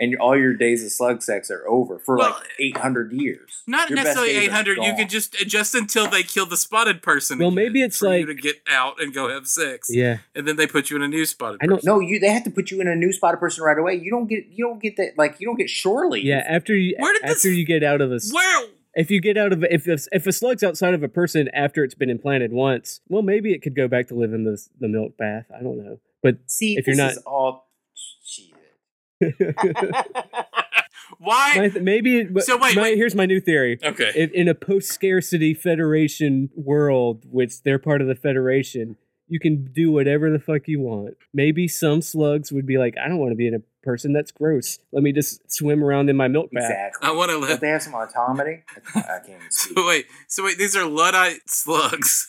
and all your days of slug sex are over for 800 years. Not necessarily 800. You can just until they kill the spotted person. Well, maybe it's like you to get out and go have sex. Yeah, and then they put you in a new spotted. They have to put you in a new spotted person right away. You don't get that. Like you don't get shore leave. Yeah, after you get out of this. If you get out of if a slug's outside of a person after it's been implanted once, well, maybe it could go back to live in the milk bath. I don't know, but is all cheated. Why? Here's my new theory. Okay, in a post-scarcity Federation world, which they're part of the Federation, you can do whatever the fuck you want. Maybe some slugs would be like, I don't want to be in a person, that's gross. Let me just swim around in my milk bath. Exactly. I want to live. Don't they have some autonomy? I can't speak. So wait, these are Luddite slugs.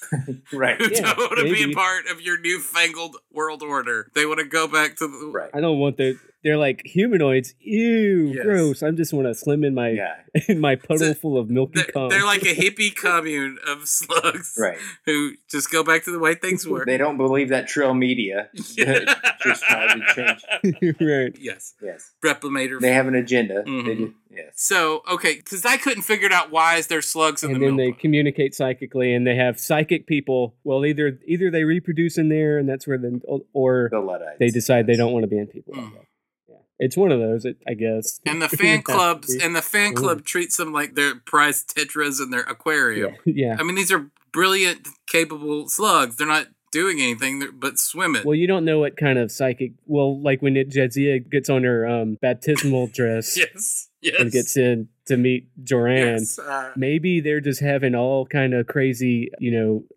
Right. Who don't want to be a part of your newfangled world order. They want to go back to the... Right. I don't want the... they're like humanoids. Ew, yes. Gross. I just want to swim in my in my puddle full of milky cum. They're like a hippie commune of slugs, right? Who just go back to the way things were. They don't believe that Trill media just trying to change. Right? Yes. Yes. Replimator. They have an agenda. Mm-hmm. They do. Yes. So okay, because I couldn't figure it out. Why is there slugs in the milk? And then they communicate psychically, and they have psychic people. Well, either they reproduce in there, and that's where or the Luddites. They decide they don't want to be in people. Mm. It's one of those, I guess. And the fan clubs, treats them like they're prized tetras in their aquarium. Yeah. I mean, these are brilliant, capable slugs. They're not doing anything but swimming. Well, you don't know what kind of psychic. Well, like when Jadzia gets on her baptismal dress, yes, and gets in to meet Joran. Yes, maybe they're just having all kind of crazy,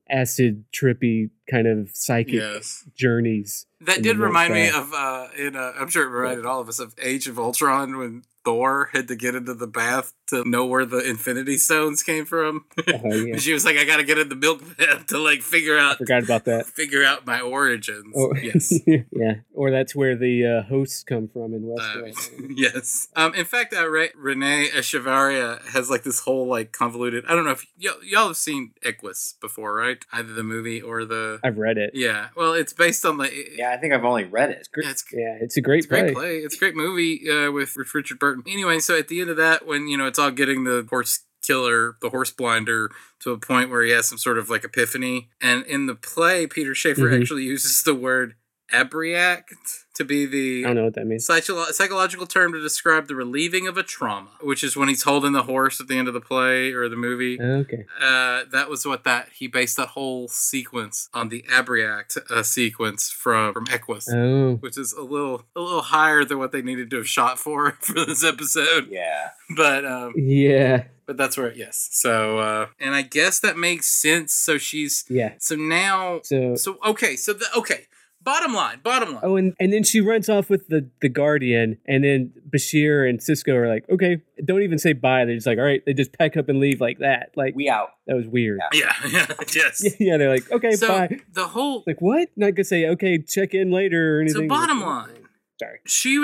acid trippy kind of psychic journeys. That did remind me of, I'm sure it reminded all of us of Age of Ultron when Thor had to get into the bath to know where the Infinity Stones came from. Yeah. She was like, I got to get in the milk bath to figure out. I forgot about that. Figure out my origins. Or, yes. Yeah. Or that's where the hosts come from in Westeros. Yes. In fact, René Echevarria has this whole convoluted. I don't know if y'all have seen Equus before, right? Either the movie or the. I've read it. Yeah. Well, it's based on Yeah, I think I've only read it. It's a great play. Great play. It's a great movie with Richard Burton. Anyway, so at the end of that, when it's all getting the horse killer, the horse blinder, to a point where he has some sort of epiphany. And in the play, Peter Schaefer actually uses the word abreact to be the I don't know what that means. Psychological term to describe the relieving of a trauma, which is when he's holding the horse at the end of the play or the movie. Okay. That was he based that whole sequence on the abreact sequence from Equus, which is a little higher than what they needed to have shot for this episode. Yeah. But But that's where, yes. So, and I guess that makes sense. So she's So now, okay. Bottom line. Oh, and then she runs off with the Guardian, and then Bashir and Sisko are like, okay, don't even say bye. They're just like, all right, they just pack up and leave like that. Like, we out. That was weird. Yeah, yes. Yeah, they're like, okay, so bye. The whole... Like, what? Not going to say, okay, check in later or anything. So bottom line. Sorry. She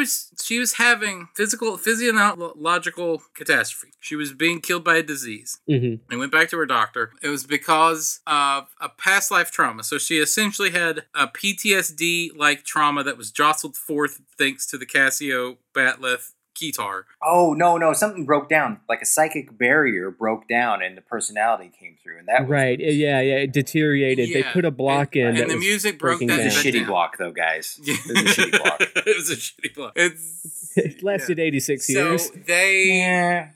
was having physiological catastrophe. She was being killed by a disease. Mm-hmm. And went back to her doctor. It was because of a past life trauma. So she essentially had a PTSD-like trauma that was jostled forth thanks to the Casio Batleth guitar. Oh, no. Something broke down. Like a psychic barrier broke down and the personality came through. And that was... Yeah. It deteriorated. Yeah. They put a block in. And the music broke that down. It was a shitty block, though, guys. It lasted 86 years. So they... Yeah,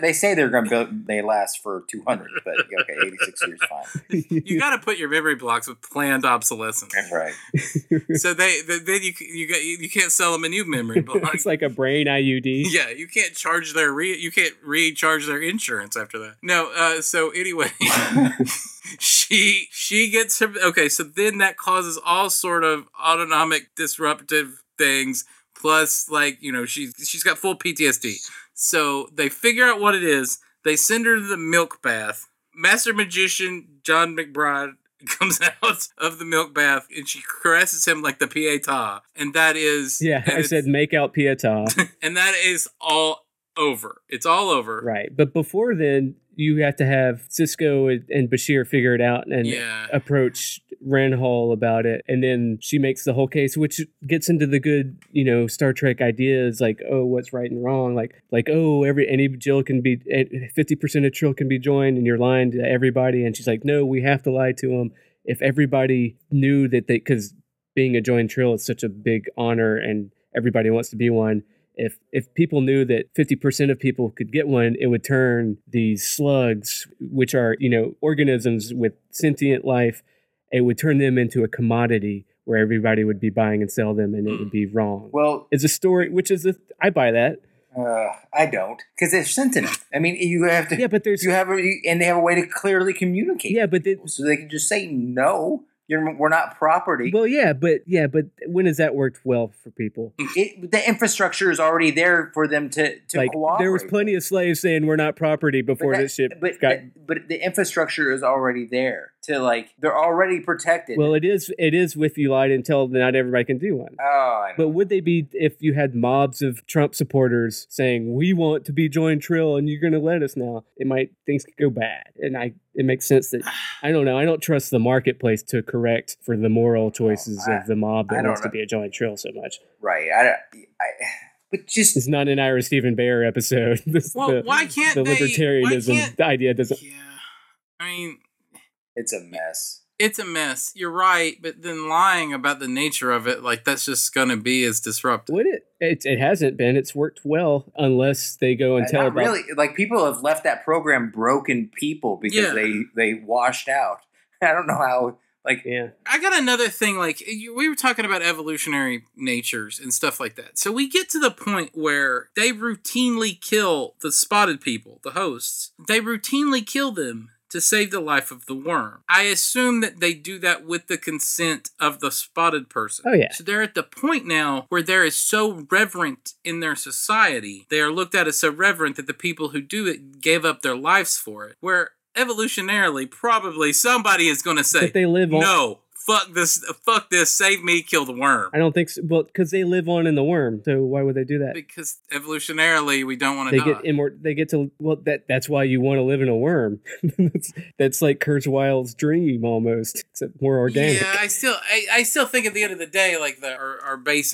they say they're going to they last for 200, but okay, 86 years, fine. You got to put your memory blocks with planned obsolescence. That's right. So then you can't sell them a new memory block. It's like a brain IUD. Yeah, you can't you can't recharge their insurance after that. No, so anyway, she gets her. Okay, so then that causes all sort of autonomic disruptive things. Plus, she's got full PTSD. So they figure out what it is. They send her to the milk bath. Master magician John McBride comes out of the milk bath and she caresses him like the pietà, and that is I said make out pietà. And that is all over. It's all over, right? But before then you have to have Sisko and Bashir figure it out and approach Ranhall about it, and then she makes the whole case, which gets into the good, Star Trek ideas like, oh, what's right and wrong, any Jill can be 50% of Trill can be joined, and you're lying to everybody. And she's like, no, we have to lie to them. If everybody knew that because being a joined Trill is such a big honor and everybody wants to be one. If people knew that 50% of people could get one, it would turn these slugs, which are, organisms with sentient life, it would turn them into a commodity where everybody would be buying and sell them, and it would be wrong. Well, it's a story, which is I buy that. I don't, because they're sentient. I mean, you have to. Yeah, but and they have a way to clearly communicate. Yeah, but so they can just say no. We're not property. Well, but when has that worked well for people? The infrastructure is already there for them to cooperate. There was plenty of slaves saying we're not property before this shit got. But the infrastructure is already there. to like, they're already protected. Well, it is with you light until not everybody can do one. Oh, I know. But would they be if you had mobs of Trump supporters saying, we want to be joined Trill and you're going to let us now? It might, things could go bad. And it makes sense that, I don't know, I don't trust the marketplace to correct for the moral choices of the mob that wants to be a joined Trill so much. Right. It's not an Ira Stephen Bear episode. Why can't the libertarianism idea doesn't... Yeah. I mean... It's a mess. You're right, but then lying about the nature of it, like that's just going to be as disruptive. Would it? It hasn't been. It's worked well, unless they go and tell about... Really, like people have left that program broken people because they washed out. I don't know how... Like, yeah. I got another thing. Like we were talking about evolutionary natures and stuff like that. So we get to the point where they routinely kill the spotted people, the hosts. They routinely kill them to save the life of the worm. I assume that they do that with the consent of the spotted person. Oh, yeah. So they're at the point now where there is so reverent in their society. They are looked at as so reverent that the people who do it gave up their lives for it. Where evolutionarily, probably somebody is going to say, they live on. No, fuck this, save me, kill the worm. I don't think so. Well, because they live on in the worm, so why would they do that? Because evolutionarily, we don't want to die. That's why you want to live in a worm. that's like Kurzweil's dream almost, except more organic. Yeah, I still think at the end of the day, like our meat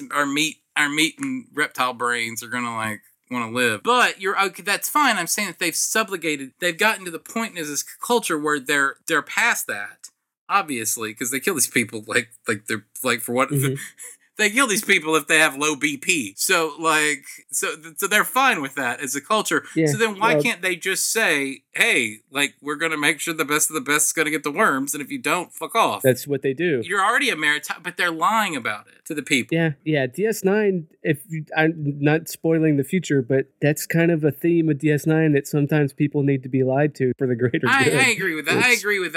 and reptile brains are going to like, want to live. But you're okay, that's fine. I'm saying that they've subjugated, they've gotten to the point in this culture where they're past that, obviously, because they kill these people like they're like for what mm-hmm. They kill these people if they have low BP. So they're fine with that as a culture. Yeah, so then why can't they just say, hey, like we're going to make sure the best of the best is going to get the worms. And if you don't, fuck off. That's what they do. You're already a meritocracy, but they're lying about it to the people. Yeah. Yeah. DS9, I'm not spoiling the future, but that's kind of a theme of DS9 that sometimes people need to be lied to for the greater good. I agree with that.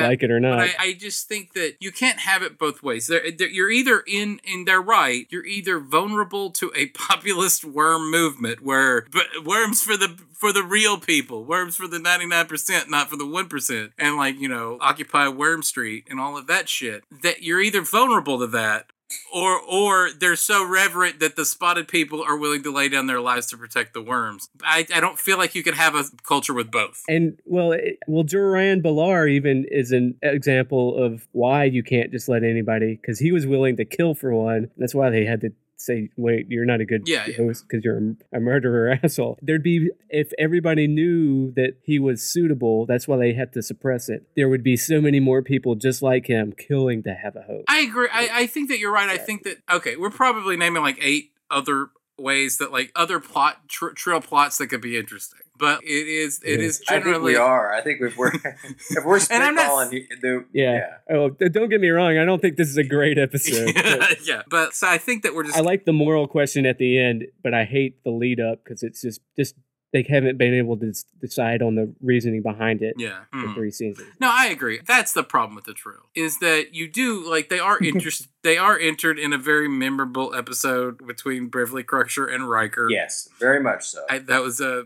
Like it or not. But I just think that you can't have it both ways. You're either in their right. You're either vulnerable to a populist worm movement where worms for the real people, worms for the 99%, not for the 1%, and like, you know, Occupy Worm Street and all of that shit, that you're either vulnerable to that or they're so reverent that the spotted people are willing to lay down their lives to protect the worms. I don't feel like you can have a culture with both. And, well, Joran Belar even is an example of why you can't just let anybody, because he was willing to kill for one. That's why they had to say, wait, you're not a good host because you're a murderer asshole. There'd be, if everybody knew that he was suitable, that's why they had to suppress it. There would be so many more people just like him killing to have a host. I agree. I think that you're right. Yeah. I think that, okay, we're probably naming like 8 other ways that like other plot Trill plots that could be interesting. But it is generally. I think we are. I think if we're spitballing. Oh, don't get me wrong. I don't think this is a great episode. But so I think that we're just. I like the moral question at the end, but I hate the lead up because it's just they haven't been able to decide on the reasoning behind it. Yeah. For 3 seasons. No, I agree. That's the problem with the Trill is that you do like they are interested. They are entered in a very memorable episode between Beverly Crusher and Riker. Yes, very much so. That's a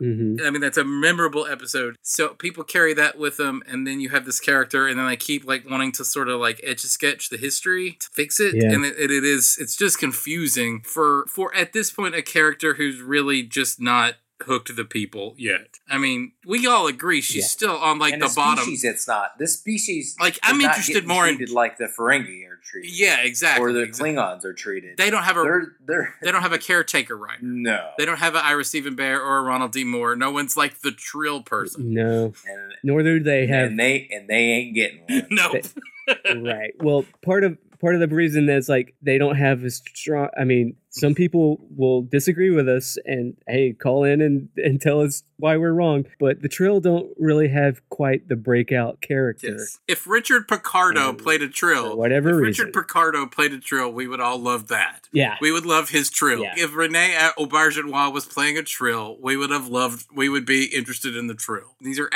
memorable episode. So people carry that with them, and then you have this character, and then they keep like wanting to sort of like etch-a-sketch the history to fix it, and it's just confusing for at this point a character who's really just not hooked the people yet. I mean, we all agree she's still on like and the bottom. This species. Like I'm interested more in like the Ferengi are treated. Yeah, exactly. Or the Klingons are treated. They don't have a. They don't have a caretaker right. No. They don't have an Ira Stephen Bear or a Ronald D. Moore. No one's like the Trill person. No. And, nor do they have. And they ain't getting one. No. Right. Well, part of the reason that's like they don't have as strong. I mean. Some people will disagree with us and, hey, call in and tell us why we're wrong. But the Trill don't really have quite the breakout character. Yes. If Richard Picardo played a Trill, we would all love that. Yeah. We would love his Trill. Yeah. If René Auberjonois was playing a Trill, we would be interested in the Trill. These are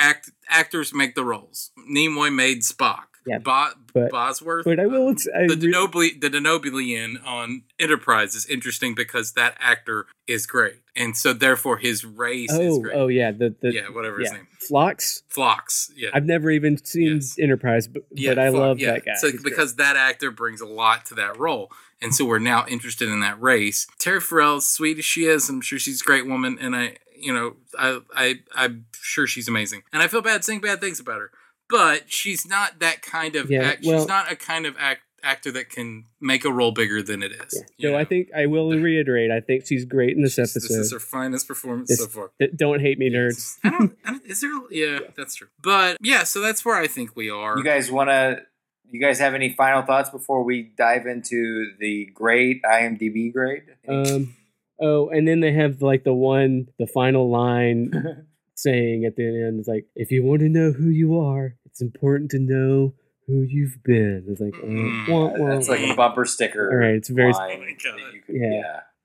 actors make the roles. Nimoy made Spock. yeah, Bosworth. But I will. The Denobilian on Enterprise is interesting because that actor is great, and so therefore his race is great. Oh, yeah, his name, Phlox. Yeah, I've never even seen Enterprise, but I love that guy. So it's because great. That actor brings a lot to that role. And so we're now interested in that race. Terry Farrell, as sweet as she is, I'm sure she's a great woman. And I'm sure she's amazing. And I feel bad saying bad things about her. But she's not that kind of she's not a kind of actor that can make a role bigger than it is. Yeah. No, I think I will reiterate. I think she's great in this episode. This is her finest performance so far. Don't hate me, nerds. Is there? Yeah, that's true. But yeah, so that's where I think we are. You guys have any final thoughts before we dive into the great IMDb grade? And then they have the final line saying at the end, it's like, if you want to know who you are, it's important to know who you've been. It's like, that's like a bumper sticker. All right, it's very line that you could,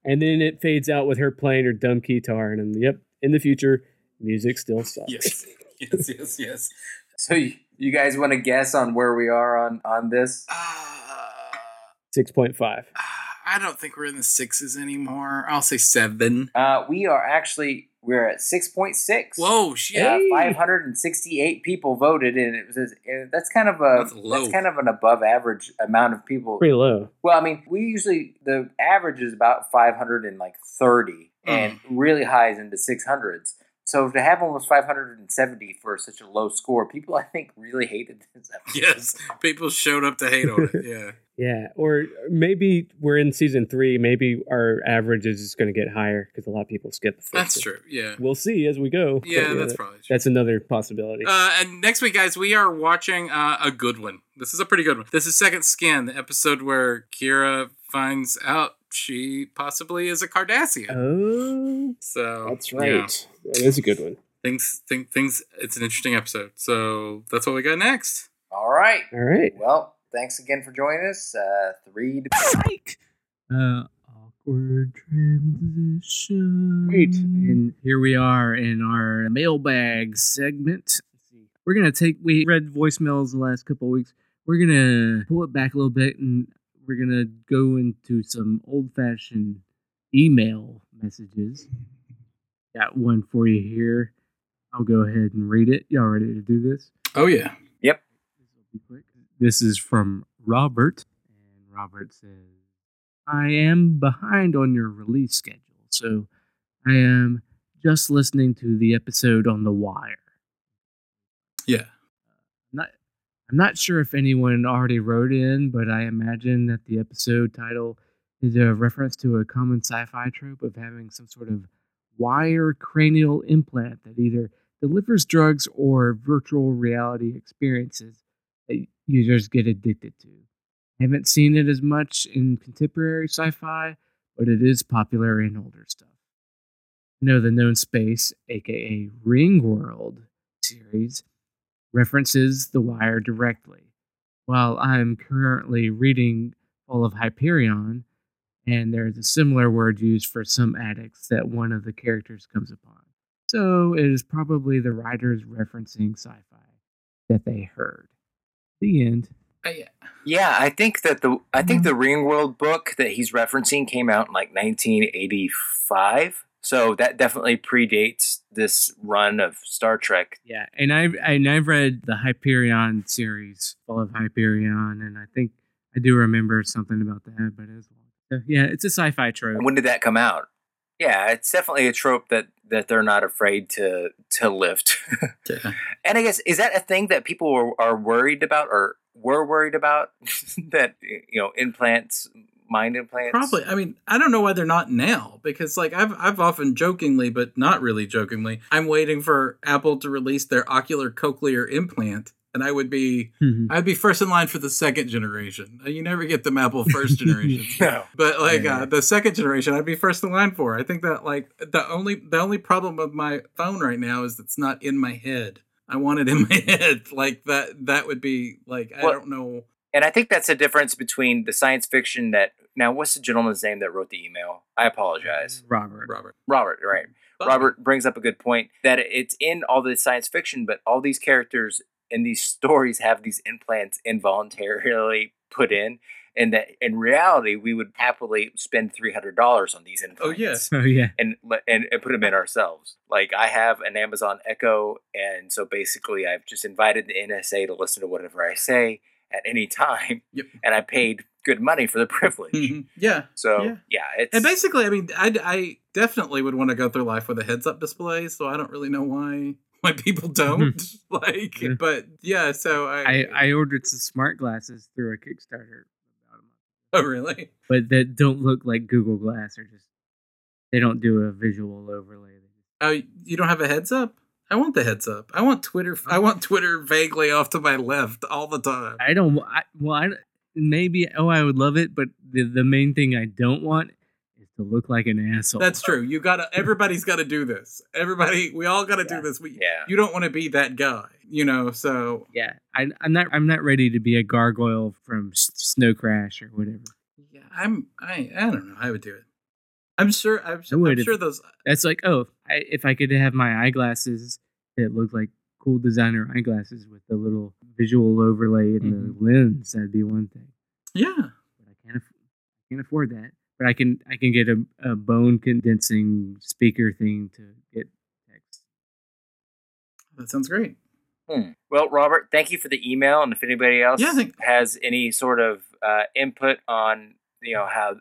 And then it fades out with her playing her dumb guitar, and then, in the future, music still sucks. Yes. So you guys want to guess on where we are on this? 6.5. I don't think we're in the sixes anymore. I'll say 7. We're at 6.6. Whoa, shit! 568 people voted, and it was that's kind of an above average amount of people. Pretty low. Well, I mean, the average is about 530, and really high is into 600s. So to have almost 570 for such a low score, people, I think, really hated this episode. Yes, people showed up to hate on it, yeah. Yeah, or maybe we're in season 3. Maybe our average is just going to get higher because a lot of people skip the first. That's true, yeah. We'll see as we go. Yeah, that's probably true. That's another possibility. And next week, guys, we are watching a good one. This is a pretty good one. This is Second Skin, the episode where Kira finds out she possibly is a Cardassian. Oh, so that's right. Yeah. That is a good one. Things. It's an interesting episode. So that's what we got next. All right. Well, thanks again for joining us. Awkward transition. Great, and here we are in our mailbag segment. We're gonna we read voicemails the last couple of weeks. We're gonna pull it back a little bit and. We're going to go into some old-fashioned email messages. Got one for you here. I'll go ahead and read it. Y'all ready to do this? Oh, yeah. Yep. This is from Robert. And Robert says, I am behind on your release schedule, so I am just listening to the episode on The Wire. Yeah. I'm not sure if anyone already wrote in, but I imagine that the episode title is a reference to a common sci-fi trope of having some sort of wire cranial implant that either delivers drugs or virtual reality experiences that users get addicted to. I haven't seen it as much in contemporary sci-fi, but it is popular in older stuff. You know, the Known Space, aka Ringworld series, references The Wire directly. While I'm currently reading all of Hyperion, and there's a similar word used for some addicts that one of the characters comes upon. So it is probably the writers referencing sci-fi that they heard. The end. I think that the Ringworld book that he's referencing came out in 1985. So that definitely predates this run of Star Trek. Yeah, and I've read the Hyperion series, all of Hyperion, and I think I do remember something about that. But as well, yeah, it's a sci-fi trope. And when did that come out? Yeah, it's definitely a trope that they're not afraid to lift. Yeah. And I guess, is that a thing that people are worried about or were worried about that implants? Mind implants? Probably. I mean, I don't know why they're not now, because I've often jokingly, but not really jokingly, I'm waiting for Apple to release their ocular cochlear implant, and I would be I'd be first in line for the second generation. You never get them Apple first generation. No. But the second generation, I'd be first in line for. I think that the only problem with my phone right now is it's not in my head. I want it in my head. That would be I don't know. And I think that's the difference between the science fiction that... Now, what's the gentleman's name that wrote the email? I apologize. Robert, right. Robert brings up a good point that it's in all the science fiction, but all these characters and these stories have these implants involuntarily put in, and that in reality we would happily spend $300 on these implants. And put them in ourselves. Like, I have an Amazon Echo, and so basically I've just invited the NSA to listen to whatever I say at any time. Yep. And I paid good money for the privilege. Mm-hmm. Yeah. So it's, and basically, I mean, I definitely would want to go through life with a heads up display, so I don't really know why people don't. Like, yeah. But yeah, so I ordered some smart glasses through a Kickstarter. Oh, really? But that don't look like Google Glass, or just, they don't do a visual overlay. Oh, you don't have a heads up? I want the heads up. I want Twitter. I want Twitter vaguely off to my left all the time. I don't. I would love it, but the main thing I don't want is to look like an asshole. That's true. You gotta. Everybody's got to do this. Everybody. We all got to do this. You don't want to be that guy, you know. So yeah, I'm not ready to be a gargoyle from Snow Crash or whatever. Yeah, I don't know. I would do it. I'm sure those. That's like, if I could have my eyeglasses that look like cool designer eyeglasses with the little visual overlay in the lens, that'd be one thing. Yeah, but I can't afford that. But I can get a bone condensing speaker thing to get text. That sounds great. Well, Robert, thank you for the email, and if anybody else has any sort of input on how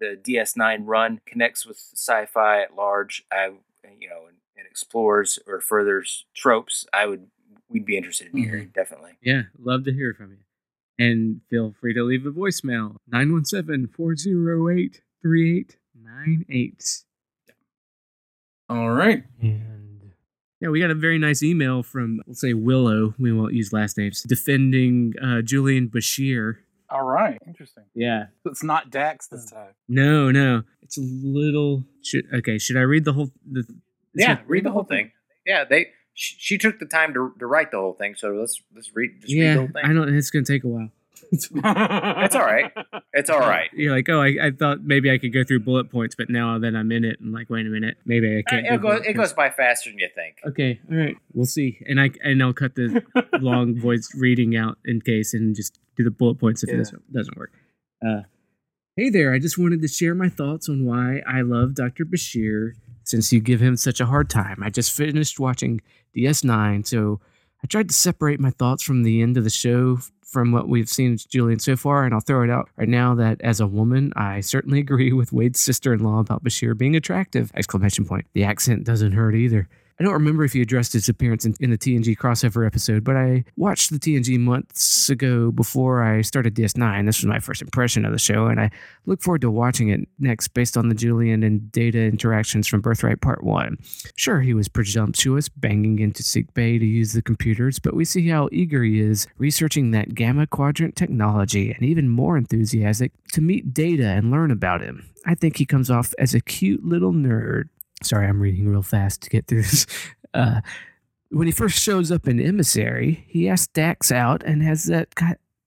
the DS9 run connects with sci-fi at large, and explores or furthers tropes, we'd be interested in hearing, definitely. Yeah, love to hear from you. And feel free to leave a voicemail, 917-408-3898. All right. And yeah, we got a very nice email from, let's say, Willow, we won't use last names, defending Julian Bashir. All right. Interesting. Yeah. So it's not Dax this time. No. It's a little... Should I read the whole... read the whole thing. Yeah, she took the time to write the whole thing, so let's read, read the whole thing. I don't... It's going to take a while. It's all right. It's all right. You're like, I thought maybe I could go through bullet points, but now that I'm in it, I'm like, wait a minute, maybe I can't. It goes by faster than you think. Okay, all right, we'll see. And I'll cut the long voice reading out in case, and just do the bullet points if this doesn't work. Hey there, I just wanted to share my thoughts on why I love Dr. Bashir, since you give him such a hard time. I just finished watching DS9, so I tried to separate my thoughts from the end of the show from what we've seen with Julian so far, and I'll throw it out right now that as a woman, I certainly agree with Wade's sister-in-law about Bashir being attractive! The accent doesn't hurt either. I don't remember if he addressed his appearance in the TNG crossover episode, but I watched the TNG months ago before I started DS9. This was my first impression of the show, and I look forward to watching it next based on the Julian and Data interactions from Birthright Part 1. Sure, he was presumptuous, banging into sickbay to use the computers, but we see how eager he is researching that Gamma Quadrant technology, and even more enthusiastic to meet Data and learn about him. I think he comes off as a cute little nerd. Sorry, I'm reading real fast to get through this. When he first shows up in Emissary, he asks Dax out and has that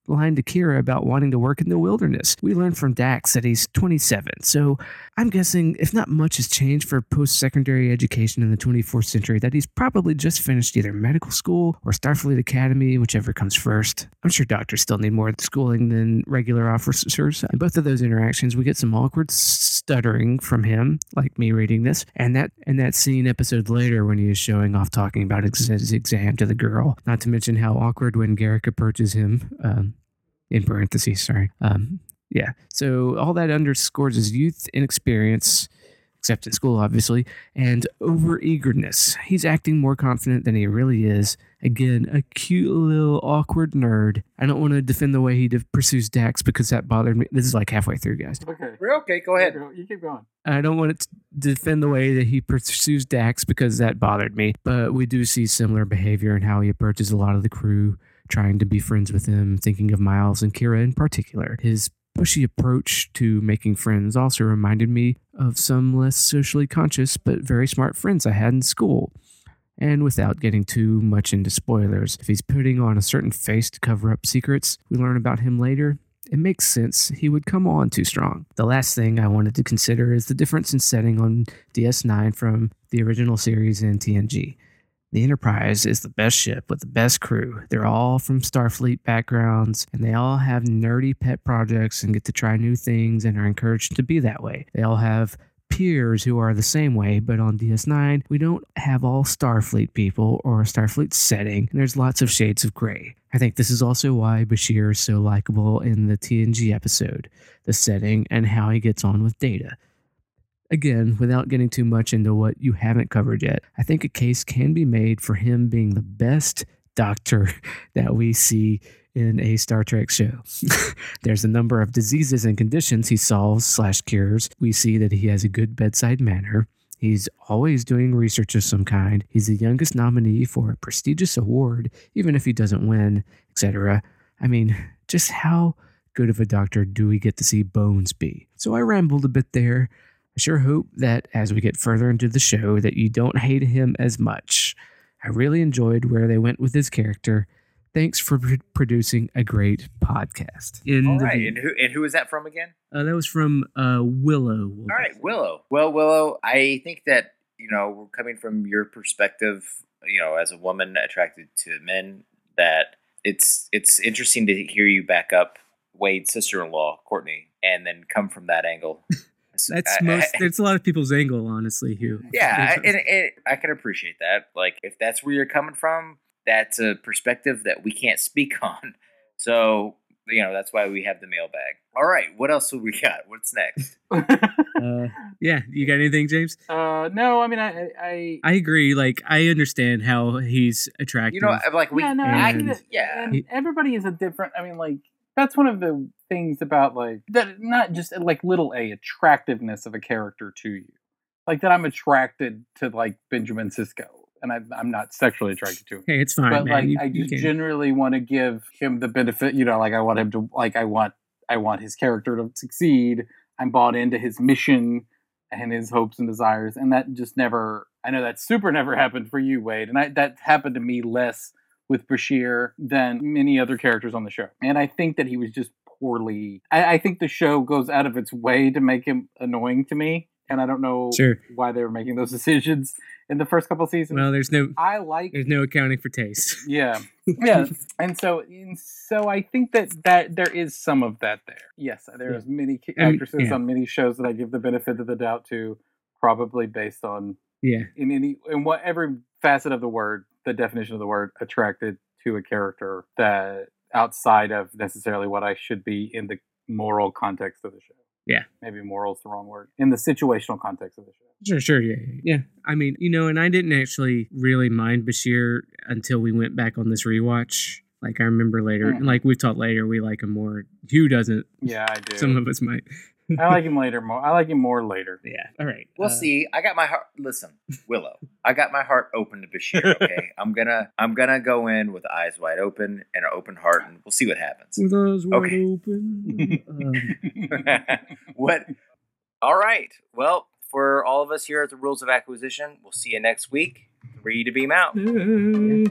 line to Kira about wanting to work in the wilderness. We learn from Dax that he's 27, so I'm guessing if not much has changed for post-secondary education in the 24th century, that he's probably just finished either medical school or Starfleet Academy, whichever comes first. I'm sure doctors still need more schooling than regular officers. In both of those interactions, we get some awkward stuttering from him, like me reading this, and that scene episode later when he is showing off talking about his exam to the girl, not to mention how awkward when Garrick approaches him, in parentheses, sorry. So all that underscores his youth, inexperience, except at school, obviously, and over-eagerness. He's acting more confident than he really is. Again, a cute little awkward nerd. I don't want to defend the way he pursues Dax because that bothered me. This is like halfway through, guys. Okay, we're okay. Go ahead. You keep going. I don't want to defend the way that he pursues Dax because that bothered me, but we do see similar behavior in how he approaches a lot of the crew, trying to be friends with him, thinking of Miles and Kira in particular. His pushy approach to making friends also reminded me of some less socially conscious but very smart friends I had in school. And without getting too much into spoilers, if he's putting on a certain face to cover up secrets we learn about him later, it makes sense he would come on too strong. The last thing I wanted to consider is the difference in setting on DS9 from the original series and TNG. The Enterprise is the best ship with the best crew. They're all from Starfleet backgrounds, and they all have nerdy pet projects and get to try new things and are encouraged to be that way. They all have peers who are the same way, but on DS9, we don't have all Starfleet people or a Starfleet setting, and there's lots of shades of gray. I think this is also why Bashir is so likable in the TNG episode, the setting, and how he gets on with Data. Again, without getting too much into what you haven't covered yet, I think a case can be made for him being the best doctor that we see in a Star Trek show. There's a number of diseases and conditions he solves/cures. We see that he has a good bedside manner. He's always doing research of some kind. He's the youngest nominee for a prestigious award, even if he doesn't win, etc. I mean, just how good of a doctor do we get to see Bones be? So I rambled a bit there. I sure hope that as we get further into the show that you don't hate him as much. I really enjoyed where they went with his character. Thanks for producing a great podcast. And who is that from again? That was from Willow. All right, Willow. Well, Willow, I think that, you know, coming from your perspective, you know, as a woman attracted to men, that it's interesting to hear you back up Wade's sister-in-law, Courtney, and then come from that angle. That's a lot of people's angle, honestly, Hugh. Yeah, I can appreciate that. Like, if that's where you're coming from, that's a perspective that we can't speak on. So, you know, that's why we have the mailbag. All right, what else have we got? What's next? You got anything, James? No, I mean, I agree. Like, I understand how he's attractive. You know, like and everybody is a different. I mean, like, that's one of the things about, like, that not just like little a attractiveness of a character to you, like that I'm attracted to like Benjamin Sisko, and I'm not sexually attracted to him. Hey, it's fine, but man. Like I generally want to give him the benefit, you know, like I want him to like I want his character to succeed. I'm bought into his mission and his hopes and desires, and that just never. I know that super never happened for you, Wade, and that happened to me less with Bashir than many other characters on the show. And I think that he was just poorly... I think the show goes out of its way to make him annoying to me, and I don't know why they were making those decisions in the first couple of seasons. Well, there's no accounting for taste. Yeah. Yeah. And so I think that there is some of that there. Yes, there's many actresses on many shows that I give the benefit of the doubt to, probably based on... Yeah. In every facet of the word, the definition of the word attracted to a character that outside of necessarily what I should be in the moral context of the show. Yeah. Maybe moral's the wrong word. In the situational context of the show. Sure. Yeah. I mean, you know, and I didn't actually really mind Bashir until we went back on this rewatch. Like, I remember later, and like we've talked later, we like him more. Hugh doesn't. Yeah, I do. Some of us might. I like him more later. Yeah. All right. We'll see. I got my heart. Listen, Willow, I got my heart open to Bashir. Okay. I'm gonna go in with eyes wide open and an open heart, and we'll see what happens. With eyes wide open. What? All right. Well, for all of us here at the Rules of Acquisition, we'll see you next week. Ready to beam out. Do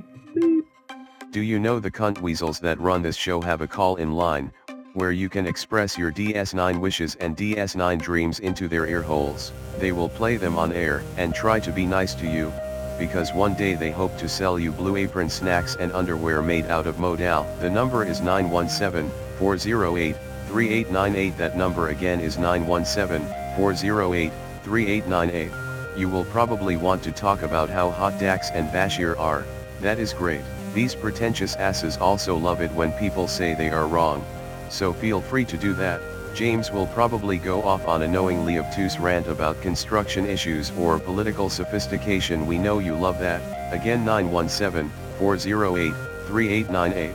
you know the cunt weasels that run this show have a call-in line, where you can express your DS9 wishes and DS9 dreams into their earholes? They will play them on air and try to be nice to you, because one day they hope to sell you Blue Apron snacks and underwear made out of modal. The number is 917-408-3898. That number again is 917-408-3898. You will probably want to talk about how hot Dax and Bashir are. That is great. These pretentious asses also love it when people say they are wrong. So feel free to do that. James will probably go off on a knowingly obtuse rant about construction issues or political sophistication. We know you love that. Again, 917-408-3898.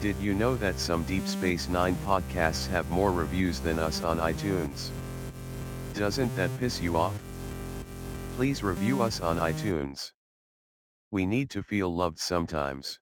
Did you know that some Deep Space Nine podcasts have more reviews than us on iTunes? Doesn't that piss you off? Please review us on iTunes. We need to feel loved sometimes.